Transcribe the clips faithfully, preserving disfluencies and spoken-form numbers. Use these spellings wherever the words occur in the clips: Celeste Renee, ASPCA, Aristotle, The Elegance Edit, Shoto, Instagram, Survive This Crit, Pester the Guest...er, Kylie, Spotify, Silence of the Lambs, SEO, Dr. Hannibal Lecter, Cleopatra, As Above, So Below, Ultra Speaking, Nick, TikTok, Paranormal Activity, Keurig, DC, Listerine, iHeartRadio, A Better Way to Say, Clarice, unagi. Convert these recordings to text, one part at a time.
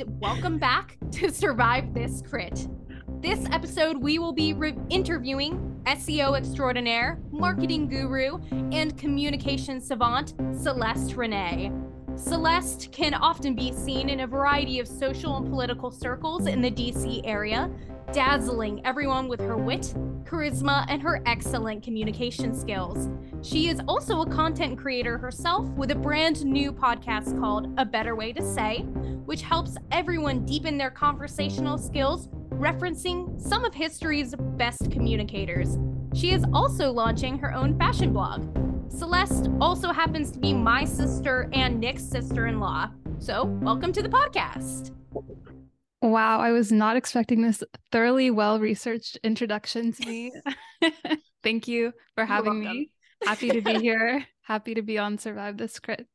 and welcome back to Survive This Crit. This episode, we will be re- interviewing S E O extraordinaire, marketing guru, and communication savant, Celeste Renee. Celeste can often be seen in a variety of social and political circles in the D C area, dazzling everyone with her wit, charisma, and her excellent communication skills. She is also a content creator herself with a brand new podcast called A Better Way to Say, which helps everyone deepen their conversational skills, referencing some of history's best communicators. She is also launching her own fashion blog. Celeste also happens to be my sister and Nick's sister-in-law. So welcome to the podcast. Wow, I was not expecting this thoroughly well-researched introduction to me. Thank you for having me. Happy to be here. Happy to be on Survive This Crit.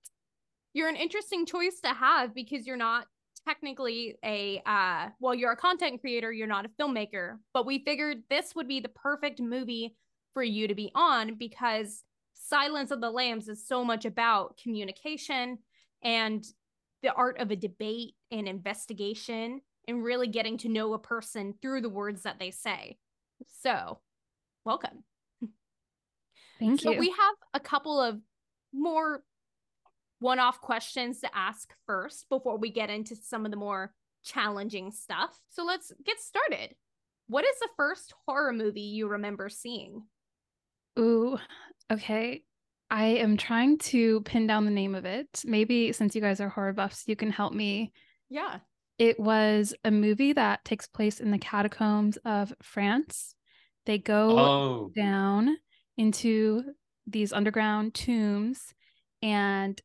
You're an interesting choice to have because you're not technically a, uh, well, you're a content creator, you're not a filmmaker, but we figured this would be the perfect movie for you to be on because Silence of the Lambs is so much about communication and the art of a debate and investigation and really getting to know a person through the words that they say. So, welcome. Thank so you. So we have a couple of more one-off questions to ask first before we get into some of the more challenging stuff. So let's get started. What is the first horror movie you remember seeing? Ooh, okay. I am trying to pin down the name of it. Maybe since you guys are horror buffs, you can help me. Yeah. It was a movie that takes place in the catacombs of France. They go oh. down into these underground tombs, and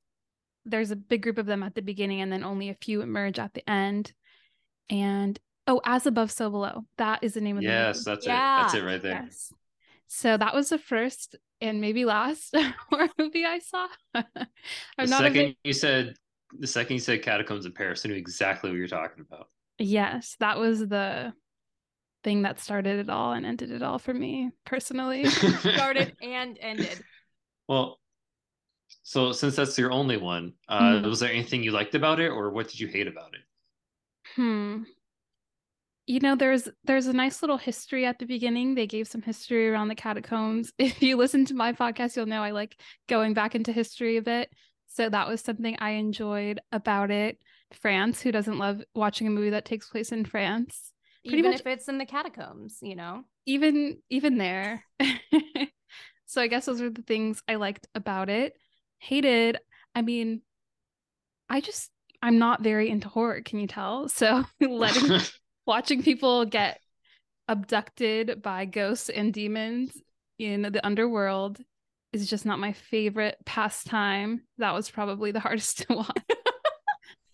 there's a big group of them at the beginning, and then only a few emerge at the end. And oh, As Above, So Below. That is the name of yes, the movie. Yes, that's yeah. it. That's it right there. Yes. So that was the first and maybe last horror movie I saw. I'm the not second big... you said the second you said catacombs of Paris, I knew exactly what you're talking about. Yes, that was the thing that started it all and ended it all for me personally. Started and ended. Well, so since that's your only one, uh, mm. was there anything you liked about it, or what did you hate about it? Hmm. You know, there's there's a nice little history at the beginning. They gave some history around the catacombs. If you listen to my podcast, you'll know I like going back into history a bit. So that was something I enjoyed about it. France, who doesn't love watching a movie that takes place in France? Pretty even much, if it's in the catacombs, you know? Even even there. So I guess those were the things I liked about it. Hated, I mean, I just, I'm not very into horror, can you tell? So letting, watching people get abducted by ghosts and demons in the underworld is just not my favorite pastime. That was probably the hardest to watch.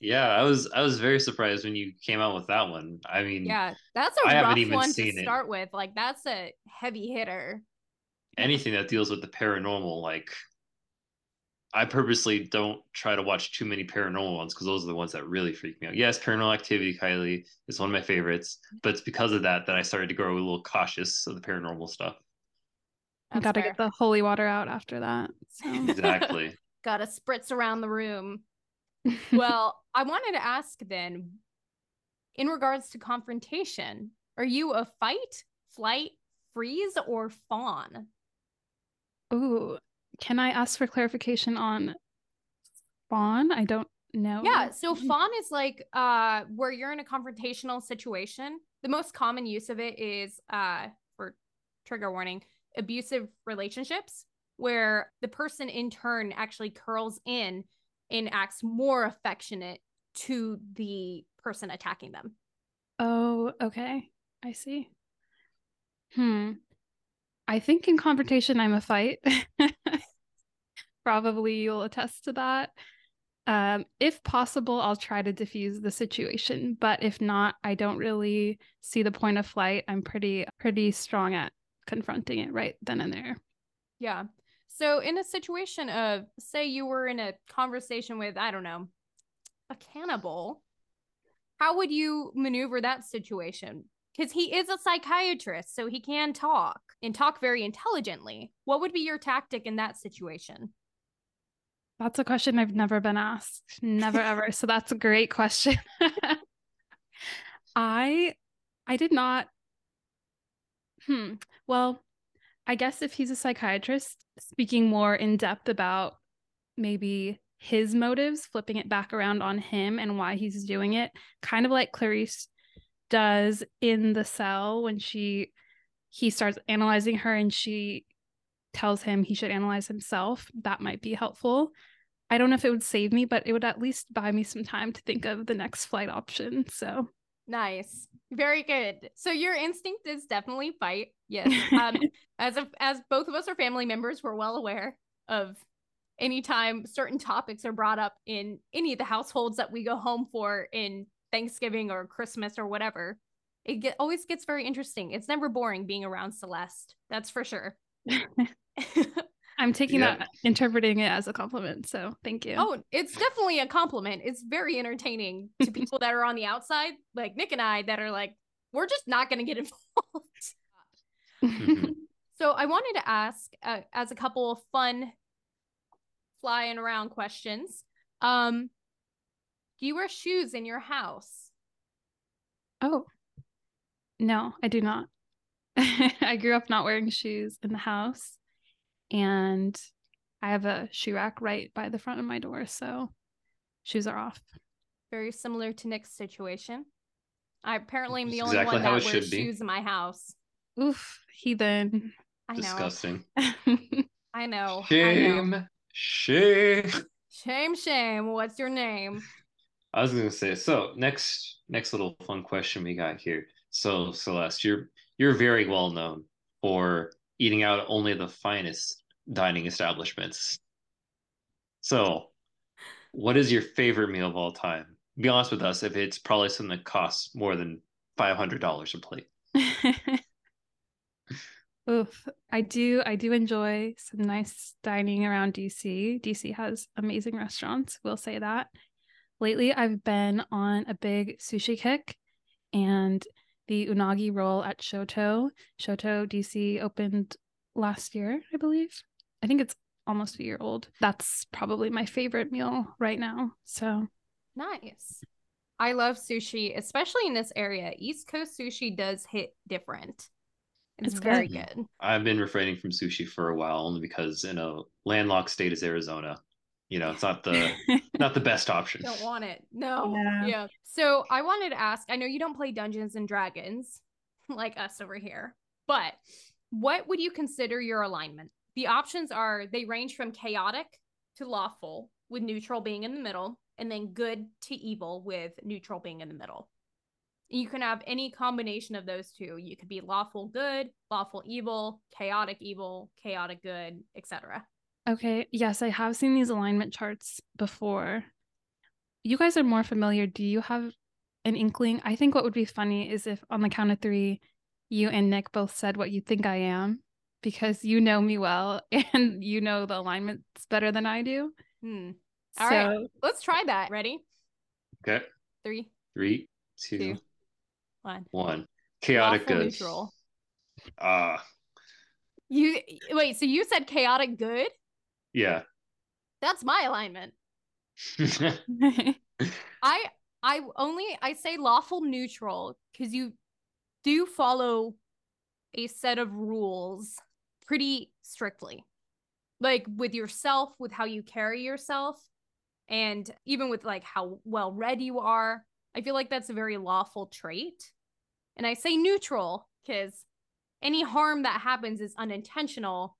Yeah, I was I was very surprised when you came out with that one. I mean, yeah, that's a I rough one to start it. with. Like, that's a heavy hitter. Anything that deals with the paranormal, like, I purposely don't try to watch too many paranormal ones because those are the ones that really freak me out. Yes, Paranormal Activity, Kylie, is one of my favorites, but it's because of that that I started to grow a little cautious of the paranormal stuff. I gotta fair. get the holy water out after that. So. Exactly. Gotta spritz around the room. Well, I wanted to ask then, in regards to confrontation, are you a fight, flight, freeze, or fawn? Ooh, can I ask for clarification on fawn? I don't know. Yeah, so fawn is like uh, where you're in a confrontational situation. The most common use of it is, uh, for trigger warning, abusive relationships, where the person in turn actually curls in and acts more affectionate to the person attacking them. Oh, okay. I see. Hmm. I think in confrontation, I'm a fight. Probably you'll attest to that. Um, if possible, I'll try to diffuse the situation, but if not, I don't really see the point of flight. I'm pretty, pretty strong at confronting it right then and there. Yeah. So in a situation of, say you were in a conversation with, I don't know, a cannibal, how would you maneuver that situation? Because he is a psychiatrist, so he can talk and talk very intelligently. What would be your tactic in that situation? That's a question I've never been asked. Never, ever. So that's a great question. I, I did not. Hmm. Well, I guess if he's a psychiatrist, speaking more in depth about maybe his motives, flipping it back around on him and why he's doing it, kind of like Clarice does in the cell when she he starts analyzing her and she tells him he should analyze himself. That might be helpful. I don't know if it would save me, but it would at least buy me some time to think of the next flight option. So nice. Very good. So your instinct is definitely fight. Yes. Um, as a, as both of us are family members, we're well aware of anytime certain topics are brought up in any of the households that we go home for in Thanksgiving or Christmas or whatever. It get, always gets very interesting. It's never boring being around Celeste. That's for sure. I'm taking yeah. that, interpreting it as a compliment. So thank you. Oh, it's definitely a compliment. It's very entertaining to people that are on the outside, like Nick and I, that are like, we're just not going to get involved. So I wanted to ask, uh, as a couple of fun flying around questions, um, do you wear shoes in your house? Oh, no, I do not. I grew up not wearing shoes in the house. And I have a shoe rack right by the front of my door, so shoes are off. Very similar to Nick's situation. I apparently am the exactly only one that wears shoes in my house. Oof, heathen. I know. Disgusting. I know. Shame. I know. Shame. Shame, shame. What's your name? I was gonna say, so next next little fun question we got here. So Celeste, you're you're very well known for eating out only the finest dining establishments. So what is your favorite meal of all time? Be honest with us if it's probably something that costs more than five hundred dollars a plate. Oof. I do, I do enjoy some nice dining around D C. D C has amazing restaurants, we'll say that. Lately, I've been on a big sushi kick, and the unagi roll at Shoto. Shoto D C opened last year, I believe. I think it's almost a year old. That's probably my favorite meal right now. So nice. I love sushi, especially in this area. East Coast sushi does hit different. It's, it's very good. good. I've been refraining from sushi for a while only because in a landlocked state as Arizona, you know, it's not the not the best option. Don't want it. No. Yeah. yeah. So I wanted to ask, I know you don't play Dungeons and Dragons like us over here, but what would you consider your alignment? The options are, they range from chaotic to lawful, with neutral being in the middle, and then good to evil, with neutral being in the middle. You can have any combination of those two. You could be lawful good, lawful evil, chaotic evil, chaotic good, et cetera. Okay, yes, I have seen these alignment charts before. You guys are more familiar. Do you have an inkling? I think what would be funny is if on the count of three, you and Nick both said what you think I am, because you know me well and you know the alignments better than I do. Hmm. All so, right, let's try that. Ready? Okay. Three. Three, two, two one. One. Chaotic good. Ah. Uh, you wait, so you said chaotic good? Yeah, that's my alignment. I I only I say lawful neutral because you do follow a set of rules pretty strictly, like with yourself, with how you carry yourself, and even with like how well read you are. I feel like that's a very lawful trait. And I say neutral because any harm that happens is unintentional,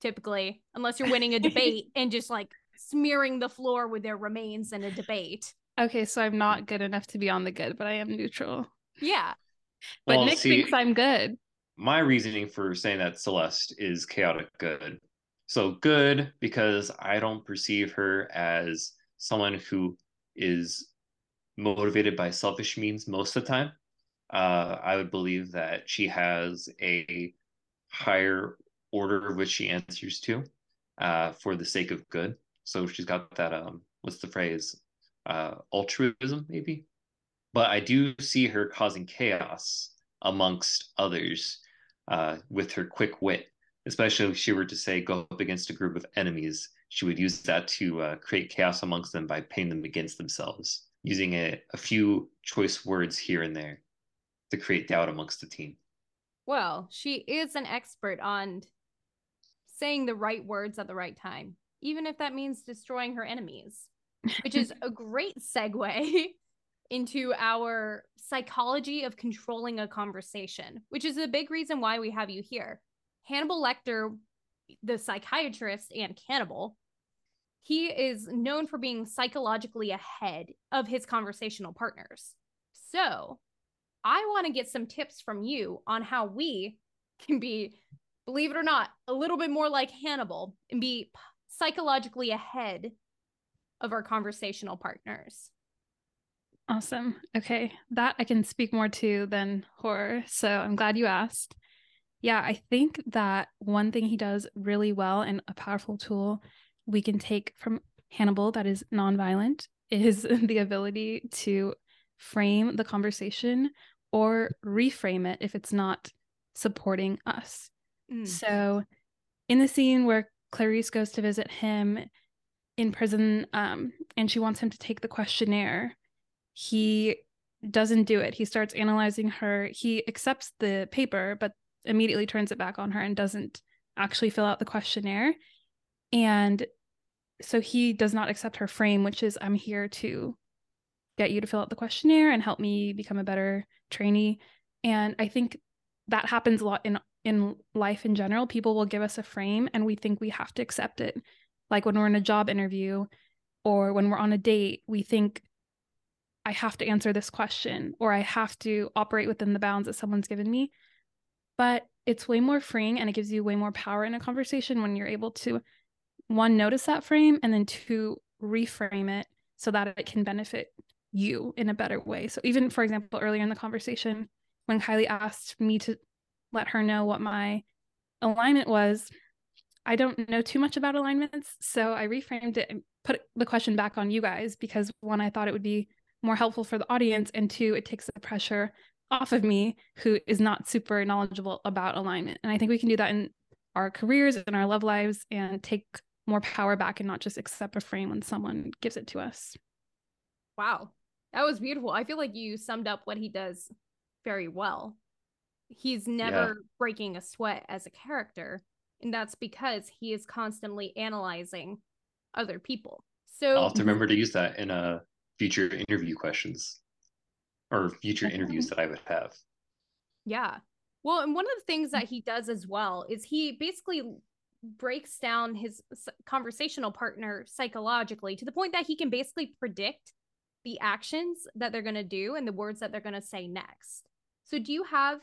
typically, unless you're winning a debate and just like smearing the floor with their remains in a debate. Okay, so I'm not good enough to be on the good, but I am neutral. Yeah. But well, Nick see, thinks I'm good. My reasoning for saying that Celeste is chaotic good. So good because I don't perceive her as someone who is motivated by selfish means most of the time. Uh, I would believe that she has a higher order which she answers to uh for the sake of good. So she's got that um what's the phrase uh altruism maybe, but I do see her causing chaos amongst others uh with her quick wit, especially if she were to say go up against a group of enemies. She would use that to uh, create chaos amongst them by pitting them against themselves, using a, a few choice words here and there to create doubt amongst the team. Well, she is an expert on saying the right words at the right time, even if that means destroying her enemies, which is a great segue into our psychology of controlling a conversation, which is a big reason why we have you here. Hannibal Lecter, the psychiatrist and cannibal, he is known for being psychologically ahead of his conversational partners. So I want to get some tips from you on how we can be, believe it or not, a little bit more like Hannibal and be psychologically ahead of our conversational partners. Awesome. Okay. That I can speak more to than horror. So I'm glad you asked. Yeah, I think that one thing he does really well and a powerful tool we can take from Hannibal that is nonviolent is the ability to frame the conversation or reframe it if it's not supporting us. Mm. So in the scene where Clarice goes to visit him in prison um, and she wants him to take the questionnaire, he doesn't do it. He starts analyzing her. He accepts the paper, but immediately turns it back on her and doesn't actually fill out the questionnaire. And so he does not accept her frame, which is, I'm here to get you to fill out the questionnaire and help me become a better trainee. And I think that happens a lot in in life in general. People will give us a frame and we think we have to accept it. Like when we're in a job interview or when we're on a date, we think I have to answer this question or I have to operate within the bounds that someone's given me. But it's way more freeing and it gives you way more power in a conversation when you're able to, one, notice that frame and then two, reframe it so that it can benefit you in a better way. So even, for example, earlier in the conversation, when Kylie asked me to let her know what my alignment was, I don't know too much about alignments. So I reframed it and put the question back on you guys because, one, I thought it would be more helpful for the audience, and two, it takes the pressure off of me, who is not super knowledgeable about alignment. And I think we can do that in our careers and our love lives and take more power back and not just accept a frame when someone gives it to us. Wow. That was beautiful. I feel like you summed up what he does very well. He's never yeah. breaking a sweat as a character. And that's because he is constantly analyzing other people. So I'll have to remember to use that in a future interview questions. Or future interviews that I would have. Yeah. Well, and one of the things that he does as well is he basically breaks down his conversational partner psychologically to the point that he can basically predict the actions that they're going to do and the words that they're going to say next. So do you have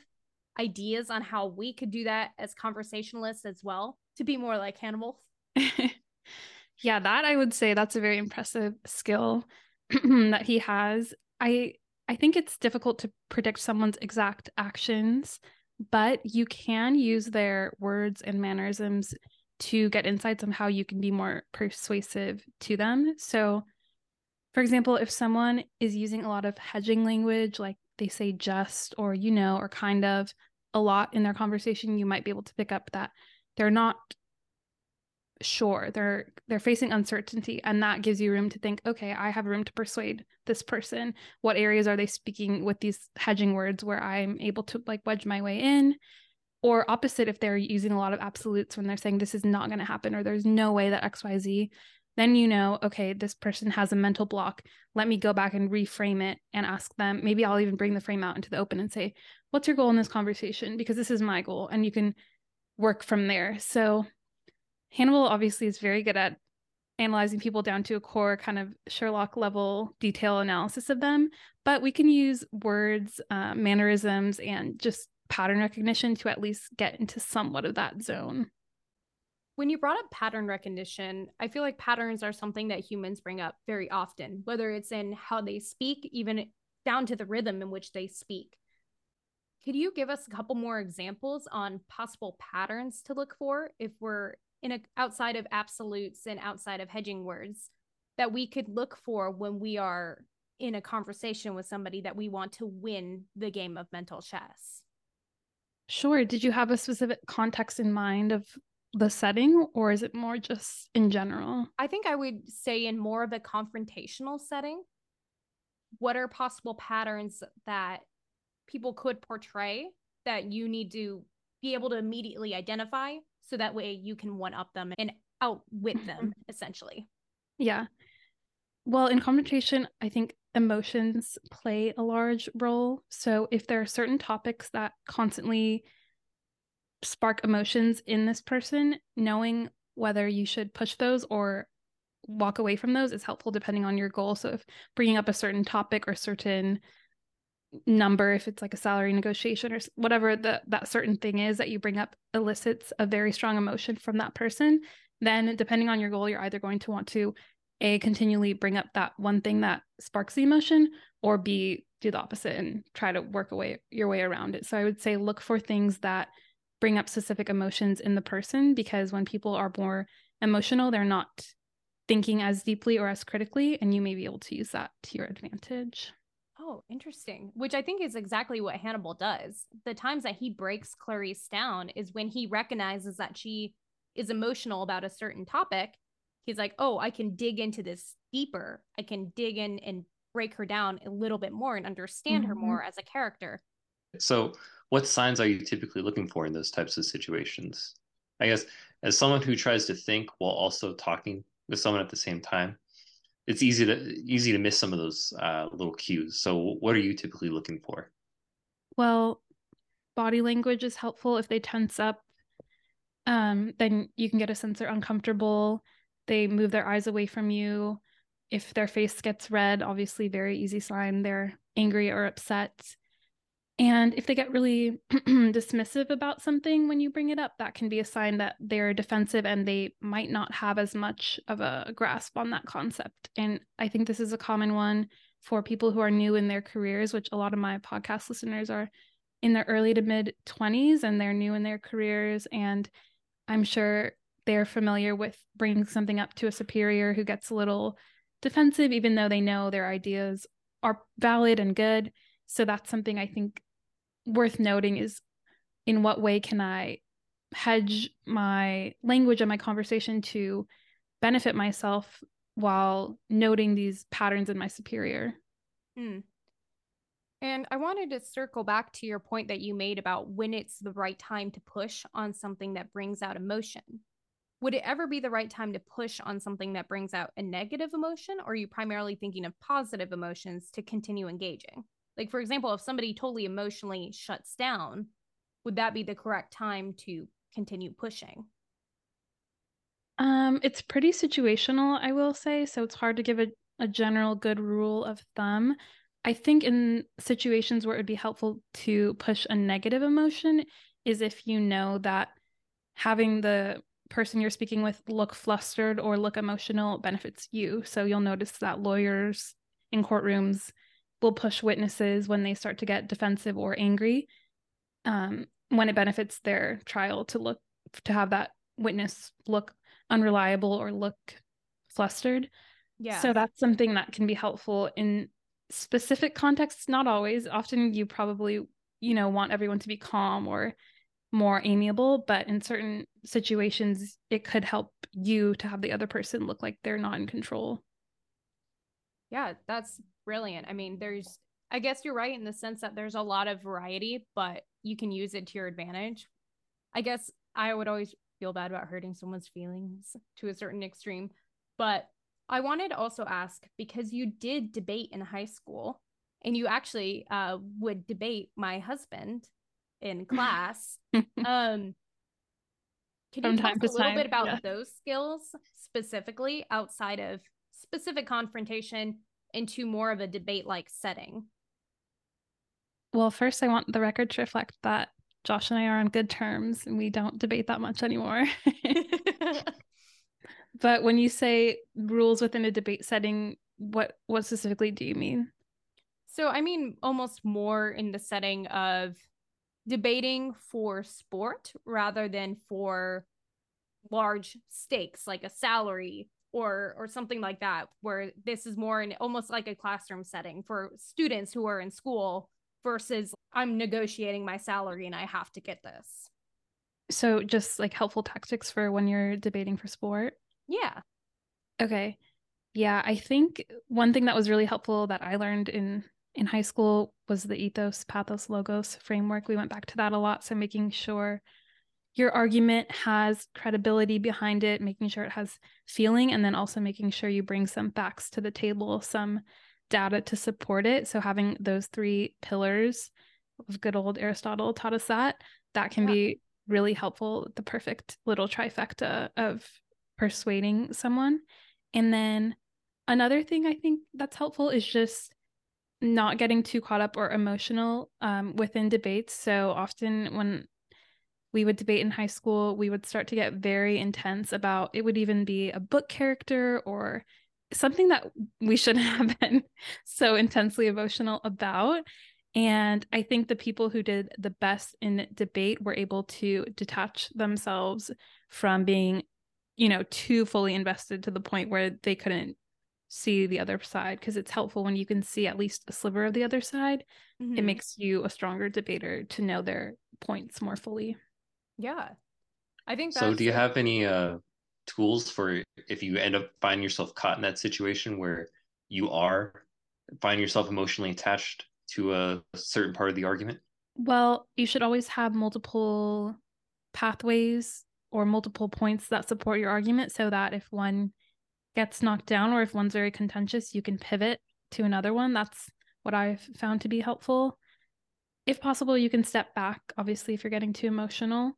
ideas on how we could do that as conversationalists as well to be more like Hannibal? Yeah, that I would say that's a very impressive skill that he has. I I think it's difficult to predict someone's exact actions, but you can use their words and mannerisms to get insights on how you can be more persuasive to them. So, for example, if someone is using a lot of hedging language, like they say just or, you know, or kind of a lot in their conversation, you might be able to pick up that they're not sure. They're they're facing uncertainty, and that gives you room to think, okay, I have room to persuade this person. What areas are they speaking with these hedging words where I'm able to like wedge my way in? Or opposite, if they're using a lot of absolutes when they're saying this is not going to happen or there's no way that X Y Z, then you know, okay, this person has a mental block. Let me go back and reframe it and ask them. Maybe I'll even bring the frame out into the open and say, what's your goal in this conversation? Because this is my goal, and you can work from there. So Hannibal obviously is very good at analyzing people down to a core kind of Sherlock level detail analysis of them, but we can use words, uh, mannerisms, and just pattern recognition to at least get into somewhat of that zone. When you brought up pattern recognition, I feel like patterns are something that humans bring up very often, whether it's in how they speak, even down to the rhythm in which they speak. Could you give us a couple more examples on possible patterns to look for if we're in a, outside of absolutes and outside of hedging words that we could look for when we are in a conversation with somebody that we want to win the game of mental chess? Sure. Did you have a specific context in mind of the setting, or is it more just in general? I think I would say in more of a confrontational setting, what are possible patterns that people could portray that you need to be able to immediately identify, so that way you can one-up them and outwit them, essentially. Yeah. Well, in confrontation, I think emotions play a large role. So if there are certain topics that constantly spark emotions in this person, knowing whether you should push those or walk away from those is helpful depending on your goal. So if bringing up a certain topic or certain number, if it's like a salary negotiation or whatever the, that certain thing is that you bring up elicits a very strong emotion from that person, then depending on your goal, you're either going to want to A, continually bring up that one thing that sparks the emotion, or B, do the opposite and try to work away your way around it. So I would say look for things that bring up specific emotions in the person, because when people are more emotional, they're not thinking as deeply or as critically, and you may be able to use that to your advantage. Oh, interesting. Which I think is exactly what Hannibal does. The times that he breaks Clarice down is when he recognizes that she is emotional about a certain topic. He's like, oh, I can dig into this deeper. I can dig in and break her down a little bit more and understand mm-hmm. her more as a character. So what signs are you typically looking for in those types of situations? I guess as someone who tries to think while also talking with someone at the same time, it's easy to easy to miss some of those uh, little cues. So what are you typically looking for? Well, body language is helpful. If they tense up, um, then you can get a sense they're uncomfortable. They move their eyes away from you. If their face gets red, obviously very easy sign they're angry or upset. And if they get really dismissive about something when you bring it up, that can be a sign that they're defensive and they might not have as much of a grasp on that concept. And I think this is a common one for people who are new in their careers, which a lot of my podcast listeners are in their early to mid twenties and they're new in their careers. And I'm sure they're familiar with bringing something up to a superior who gets a little defensive, even though they know their ideas are valid and good. So that's something I think worth noting is, in what way can I hedge my language and my conversation to benefit myself while noting these patterns in my superior? Mm. And I wanted to circle back to your point that you made about when it's the right time to push on something that brings out emotion. Would it ever be the right time to push on something that brings out a negative emotion, or are you primarily thinking of positive emotions to continue engaging? Like, for example, if somebody totally emotionally shuts down, would that be the correct time to continue pushing? Um, it's pretty situational, I will say, so it's hard to give a, a general good rule of thumb. I think in situations where it would be helpful to push a negative emotion is if you know that having the person you're speaking with look flustered or look emotional benefits you. So you'll notice that lawyers in courtrooms will push witnesses when they start to get defensive or angry, um, when it benefits their trial to look to have that witness look unreliable or look flustered. Yeah. So that's something that can be helpful in specific contexts, not always. Often you probably, you know, want everyone to be calm or more amiable, but in certain situations, it could help you to have the other person look like they're not in control. Yeah, that's brilliant. I mean, there's, I guess you're right in the sense that there's a lot of variety, but you can use it to your advantage. I guess I would always feel bad about hurting someone's feelings to a certain extreme, but I wanted to also ask, because you did debate in high school and you actually uh, would debate my husband in class. um can From you talk a little time. bit about yeah. those skills specifically outside of specific confrontation into more of a debate-like setting? Well, first I want the record to reflect that Josh and I are on good terms and we don't debate that much anymore. But when you say rules within a debate setting, what what specifically do you mean? So I mean almost more in the setting of debating for sport rather than for large stakes like a salary or or something like that, where this is more in almost like a classroom setting for students who are in school versus I'm negotiating my salary and I have to get this. So just like helpful tactics for when you're debating for sport? Yeah. Okay. Yeah, I think one thing that was really helpful that I learned in in high school was the ethos, pathos, logos framework. We went back to that a lot. So making sure your argument has credibility behind it, making sure it has feeling, and then also making sure you bring some facts to the table, some data to support it. So having those three pillars of good old Aristotle taught us that, that can yeah. be really helpful, the perfect little trifecta of persuading someone. And then another thing I think that's helpful is just not getting too caught up or emotional um, within debates. So often when we would debate in high school, we would start to get very intense about, it would even be a book character or something that we shouldn't have been so intensely emotional about. And I think the people who did the best in debate were able to detach themselves from being, you know, too fully invested to the point where they couldn't see the other side, because it's helpful when you can see at least a sliver of the other side. Mm-hmm. It makes you a stronger debater to know their points more fully. Yeah. I think that's... So do you have any uh, tools for if you end up finding yourself caught in that situation where you are find yourself emotionally attached to a certain part of the argument? Well, you should always have multiple pathways or multiple points that support your argument, so that if one gets knocked down or if one's very contentious, you can pivot to another one. That's what I've found to be helpful. If possible, you can step back, obviously, if you're getting too emotional.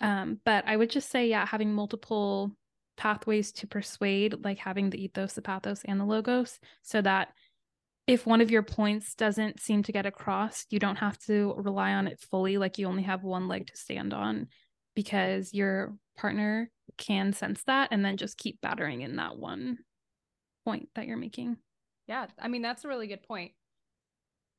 Um, but I would just say, yeah, having multiple pathways to persuade, like having the ethos, the pathos, and the logos, so that if one of your points doesn't seem to get across, you don't have to rely on it fully, like you only have one leg to stand on, because your partner can sense that and then just keep battering in that one point that you're making. Yeah, I mean, that's a really good point.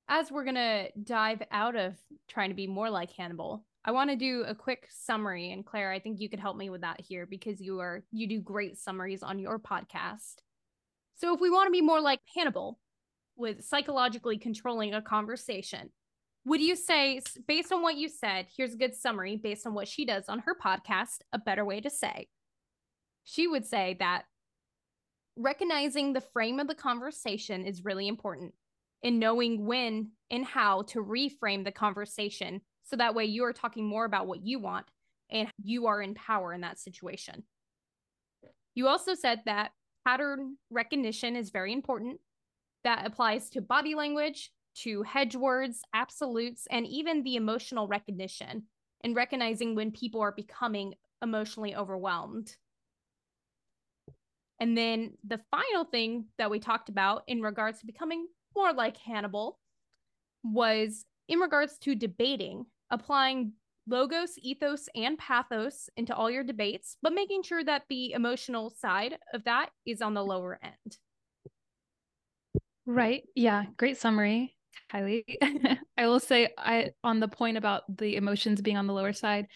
As we're going to dive out of trying to be more like Hannibal, I want to do a quick summary. And Claire, I think you could help me with that here, because you are you do great summaries on your podcast. So if we want to be more like Hannibal with psychologically controlling a conversation, would you say, based on what you said, here's a good summary based on what she does on her podcast, A Better Way to Say. She would say that recognizing the frame of the conversation is really important, in knowing when and how to reframe the conversation, so that way you are talking more about what you want and you are in power in that situation. You also said that pattern recognition is very important. That applies to body language, to hedge words, absolutes, and even the emotional recognition, and recognizing when people are becoming emotionally overwhelmed. And then the final thing that we talked about in regards to becoming more like Hannibal was in regards to debating, applying logos, ethos, and pathos into all your debates, but making sure that the emotional side of that is on the lower end. Right. Yeah. Great summary, Kylie. I will say I on the point about the emotions being on the lower side,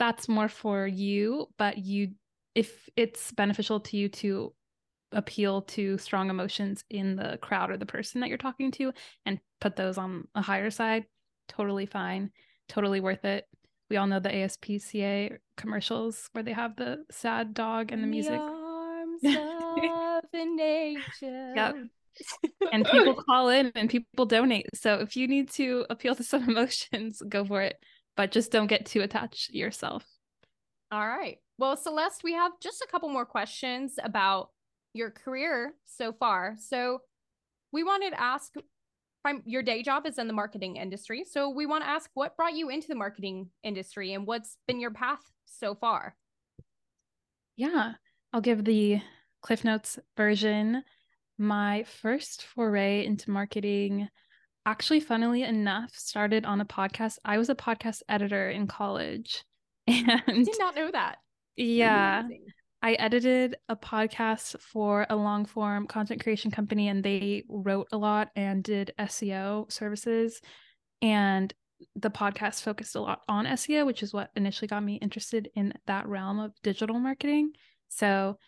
that's more for you, but you, if it's beneficial to you to appeal to strong emotions in the crowd or the person that you're talking to and put those on a higher side, totally fine, totally worth it. We all know the A S P C A commercials where they have the sad dog and the music. The arms of nature. Yep. And people call in and people donate. So if you need to appeal to some emotions, go for it, but just don't get too attached yourself. All right. Well, Celeste, we have just a couple more questions about your career so far. So we wanted to ask, your day job is in the marketing industry. So we want to ask, what brought you into the marketing industry and what's been your path so far? Yeah, I'll give the Cliff Notes version. My first foray into marketing, actually, funnily enough, started on a podcast. I was a podcast editor in college. And I did not know that. Yeah. Amazing. I edited a podcast for a long form content creation company, and they wrote a lot and did S E O services. And the podcast focused a lot on S E O, which is what initially got me interested in that realm of digital marketing. So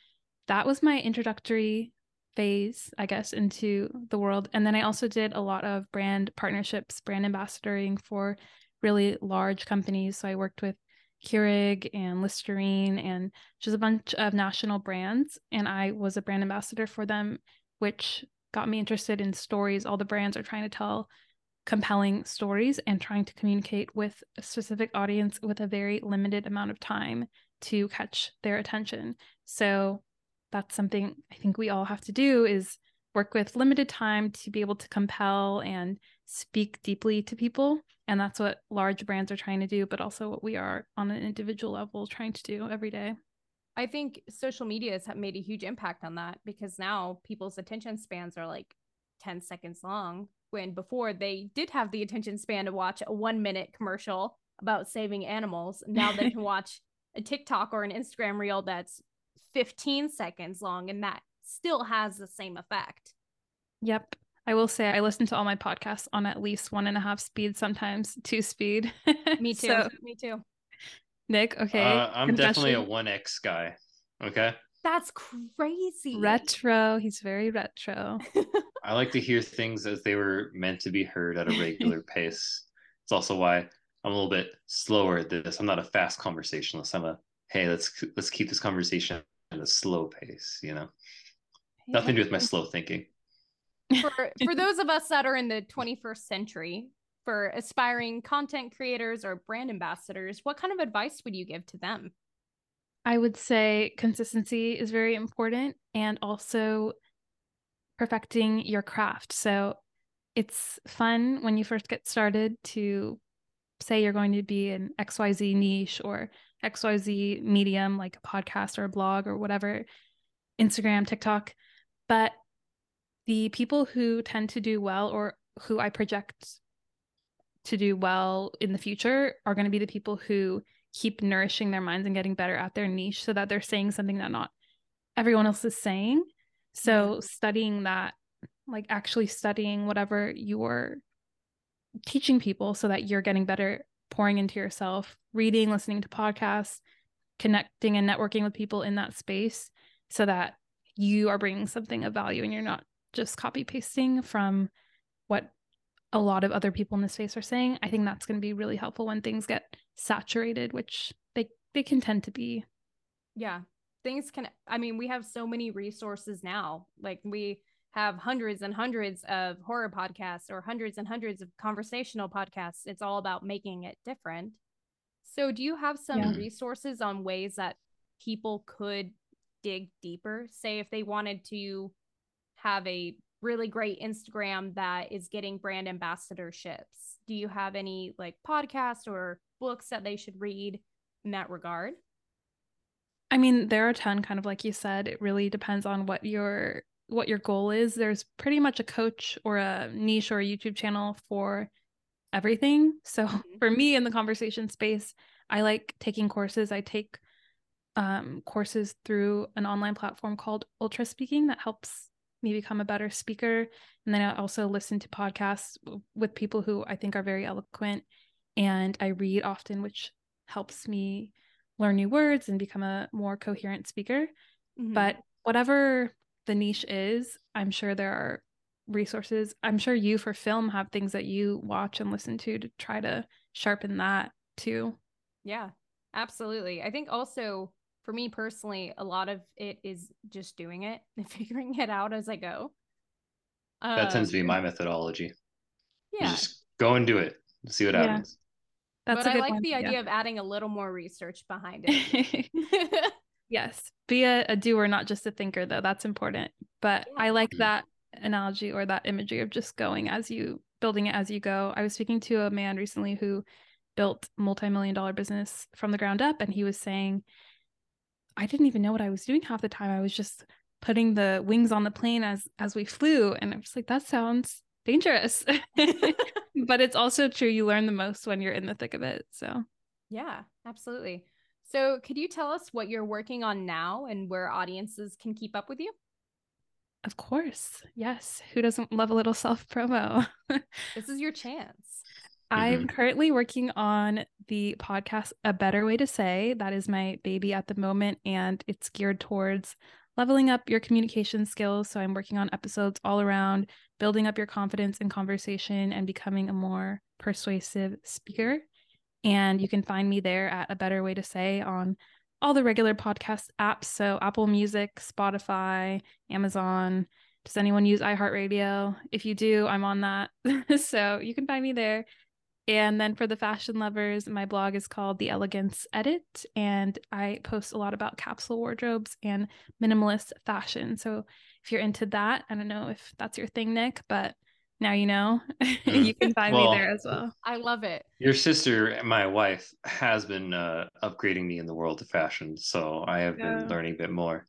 that was my introductory phase, I guess, into the world. And then I also did a lot of brand partnerships, brand ambassadoring for really large companies. So I worked with Keurig and Listerine and just a bunch of national brands. And I was a brand ambassador for them, which got me interested in stories. All the brands are trying to tell compelling stories and trying to communicate with a specific audience with a very limited amount of time to catch their attention. So that's something I think we all have to do, is work with limited time to be able to compel and speak deeply to people. And that's what large brands are trying to do, but also what we are on an individual level trying to do every day. I think social media has made a huge impact on that, because now people's attention spans are like ten seconds long, when before they did have the attention span to watch a one minute commercial about saving animals. Now they can watch a TikTok or an Instagram reel that's fifteen seconds long, and that still has the same effect. Yep. I will say I listen to all my podcasts on at least one and a half speed, sometimes two speed. Me too. So, me too. Nick, okay. Uh, I'm confession. Definitely a one X guy. Okay. That's crazy. Retro. He's very retro. I like to hear things as they were meant to be heard at a regular pace. It's also why I'm a little bit slower at this. I'm not a fast conversationalist. I'm a, hey, let's let's keep this conversation at a slow pace, you know? Yeah. Nothing to do with my slow thinking. For, for those of us that are in the twenty-first century, for aspiring content creators or brand ambassadors, what kind of advice would you give to them? I would say consistency is very important, and also perfecting your craft. So it's fun when you first get started to say you're going to be an X Y Z niche or X Y Z medium, like a podcast or a blog or whatever, Instagram, TikTok. But the people who tend to do well, or who I project to do well in the future, are going to be the people who keep nourishing their minds and getting better at their niche, so that they're saying something that not everyone else is saying. So studying that, like actually studying whatever you're teaching people, so that you're getting better, pouring into yourself, reading, listening to podcasts, connecting and networking with people in that space, so that you are bringing something of value and you're not just copy pasting from what a lot of other people in this space are saying. I think that's going to be really helpful when things get saturated, which they, they can tend to be. Yeah. Things can, I mean, we have so many resources now. Like, we have hundreds and hundreds of horror podcasts or hundreds and hundreds of conversational podcasts. It's all about making it different. So do you have some yeah. resources on ways that people could dig deeper? Say if they wanted to have a really great Instagram that is getting brand ambassadorships, do you have any like podcasts or books that they should read in that regard? I mean, there are a ton, kind of like you said. It really depends on what your what your goal is. There's pretty much a coach or a niche or a YouTube channel for everything. So mm-hmm. for me in the conversation space, I like taking courses. I take um, courses through an online platform called Ultra Speaking that helps me become a better speaker. And then I also listen to podcasts with people who I think are very eloquent, and I read often, which helps me learn new words and become a more coherent speaker. Mm-hmm. But whatever the niche is, I'm sure there are resources. I'm sure you for film have things that you watch and listen to to try to sharpen that too. Yeah, absolutely. I think also, for me personally, a lot of it is just doing it and figuring it out as I go. Um, that tends to be my methodology. Yeah. You just go and do it. See what yeah. happens. That's but I like one. the idea yeah. of adding a little more research behind it. Yes. Be a, a doer, not just a thinker, though. That's important. But yeah. I like mm-hmm. that analogy or that imagery of just going as you, building it as you go. I was speaking to a man recently who built a multi-million dollar business from the ground up, and he was saying, I didn't even know what I was doing half the time. I was just putting the wings on the plane as, as we flew. And I'm just like, that sounds dangerous, but it's also true. You learn the most when you're in the thick of it. So yeah, absolutely. So could you tell us what you're working on now and where audiences can keep up with you? Of course. Yes. Who doesn't love a little self promo? This is your chance. I'm currently working on the podcast, A Better Way to Say. That is my baby at the moment, and it's geared towards leveling up your communication skills. So I'm working on episodes all around building up your confidence in conversation and becoming a more persuasive speaker. And you can find me there at A Better Way to Say on all the regular podcast apps. So Apple Music, Spotify, Amazon, Does anyone use iHeartRadio? If you do, I'm on that. So you can find me there. And then for the fashion lovers, my blog is called The Elegance Edit, and I post a lot about capsule wardrobes and minimalist fashion. So if you're into that, I don't know if that's your thing, Nick, but now you know. You can find well, me there as well. I love it. Your sister, my wife, has been uh, upgrading me in the world of fashion, so I have yeah. been learning a bit more.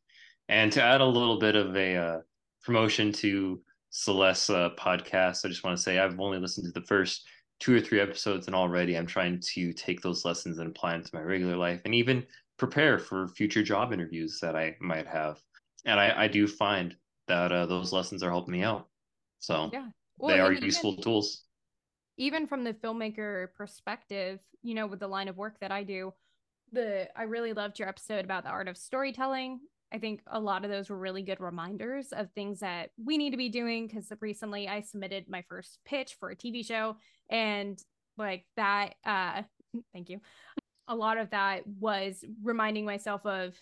And to add a little bit of a uh, promotion to Celeste's uh, podcast, I just want to say I've only listened to the first two or three episodes, and already I'm trying to take those lessons and apply them to my regular life and even prepare for future job interviews that I might have. And I, I do find that uh, those lessons are helping me out. So yeah. well, they are even, useful tools. Even from the filmmaker perspective, you know, with the line of work that I do, the I really loved your episode about the art of storytelling. I think a lot of those were really good reminders of things that we need to be doing, because recently I submitted my first pitch for a T V show, and like that, uh, thank you. A lot of that was reminding myself of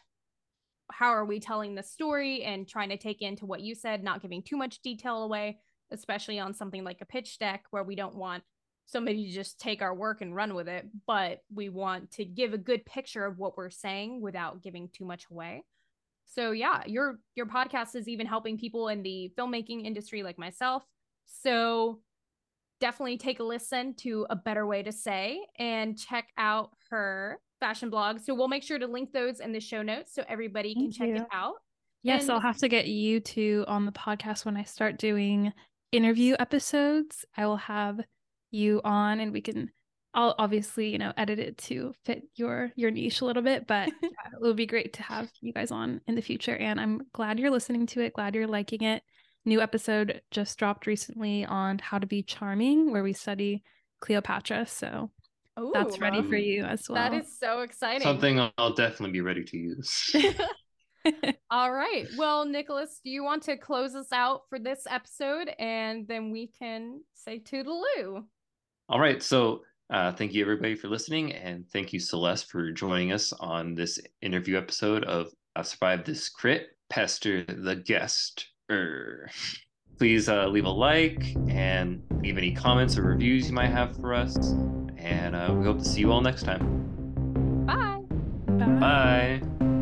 how are we telling the story and trying to take into what you said, not giving too much detail away, especially on something like a pitch deck where we don't want somebody to just take our work and run with it, but we want to give a good picture of what we're saying without giving too much away. So yeah, your your podcast is even helping people in the filmmaking industry like myself. So definitely take a listen to A Better Way to Say and check out her fashion blog. So we'll make sure to link those in the show notes so everybody can Thank check you. It out. Yes, and I'll have to get you two on the podcast when I start doing interview episodes. I will have you on and we can I'll obviously, you know, edit it to fit your your niche a little bit, but yeah, it will be great to have you guys on in the future. And I'm glad you're listening to it. Glad you're liking it. New episode just dropped recently on how to be charming, where we study Cleopatra. So Ooh, that's ready um, for you as well. That is so exciting. Something I'll definitely be ready to use. All right. Well, Nicholas, do you want to close us out for this episode? And then we can say toodaloo. All right. So Uh, thank you, everybody, for listening. And thank you, Celeste, for joining us on this interview episode of I've Survived This Crit, Pester the Guest-er. Please uh, leave a like and leave any comments or reviews you might have for us. And uh, we hope to see you all next time. Bye. Bye. Bye.